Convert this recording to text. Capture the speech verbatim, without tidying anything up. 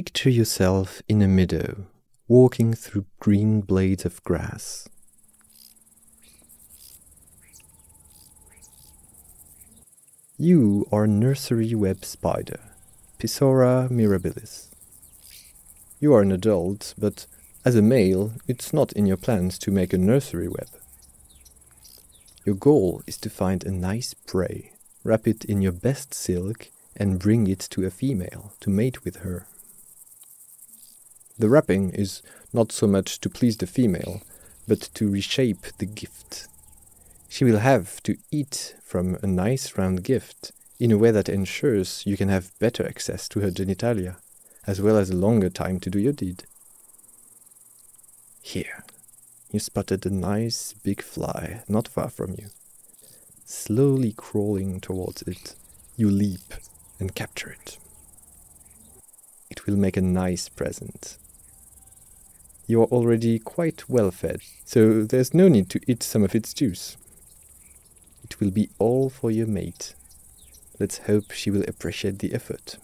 Picture yourself in a meadow, walking through green blades of grass. You are a nursery web spider, Pisaura mirabilis. You are an adult, but as a male, it's not in your plans to make a nursery web. Your goal is to find a nice prey, wrap it in your best silk, and bring it to a female to mate with her. The wrapping is not so much to please the female, but to reshape the gift. She will have to eat from a nice round gift in a way that ensures you can have better access to her genitalia, as well as a longer time to do your deed. Here, you spotted a nice big fly not far from you. Slowly crawling towards it, you leap and capture it. It will make a nice present. You are already quite well fed, so there's no need to eat some of its juice. It will be all for your mate. Let's hope she will appreciate the effort.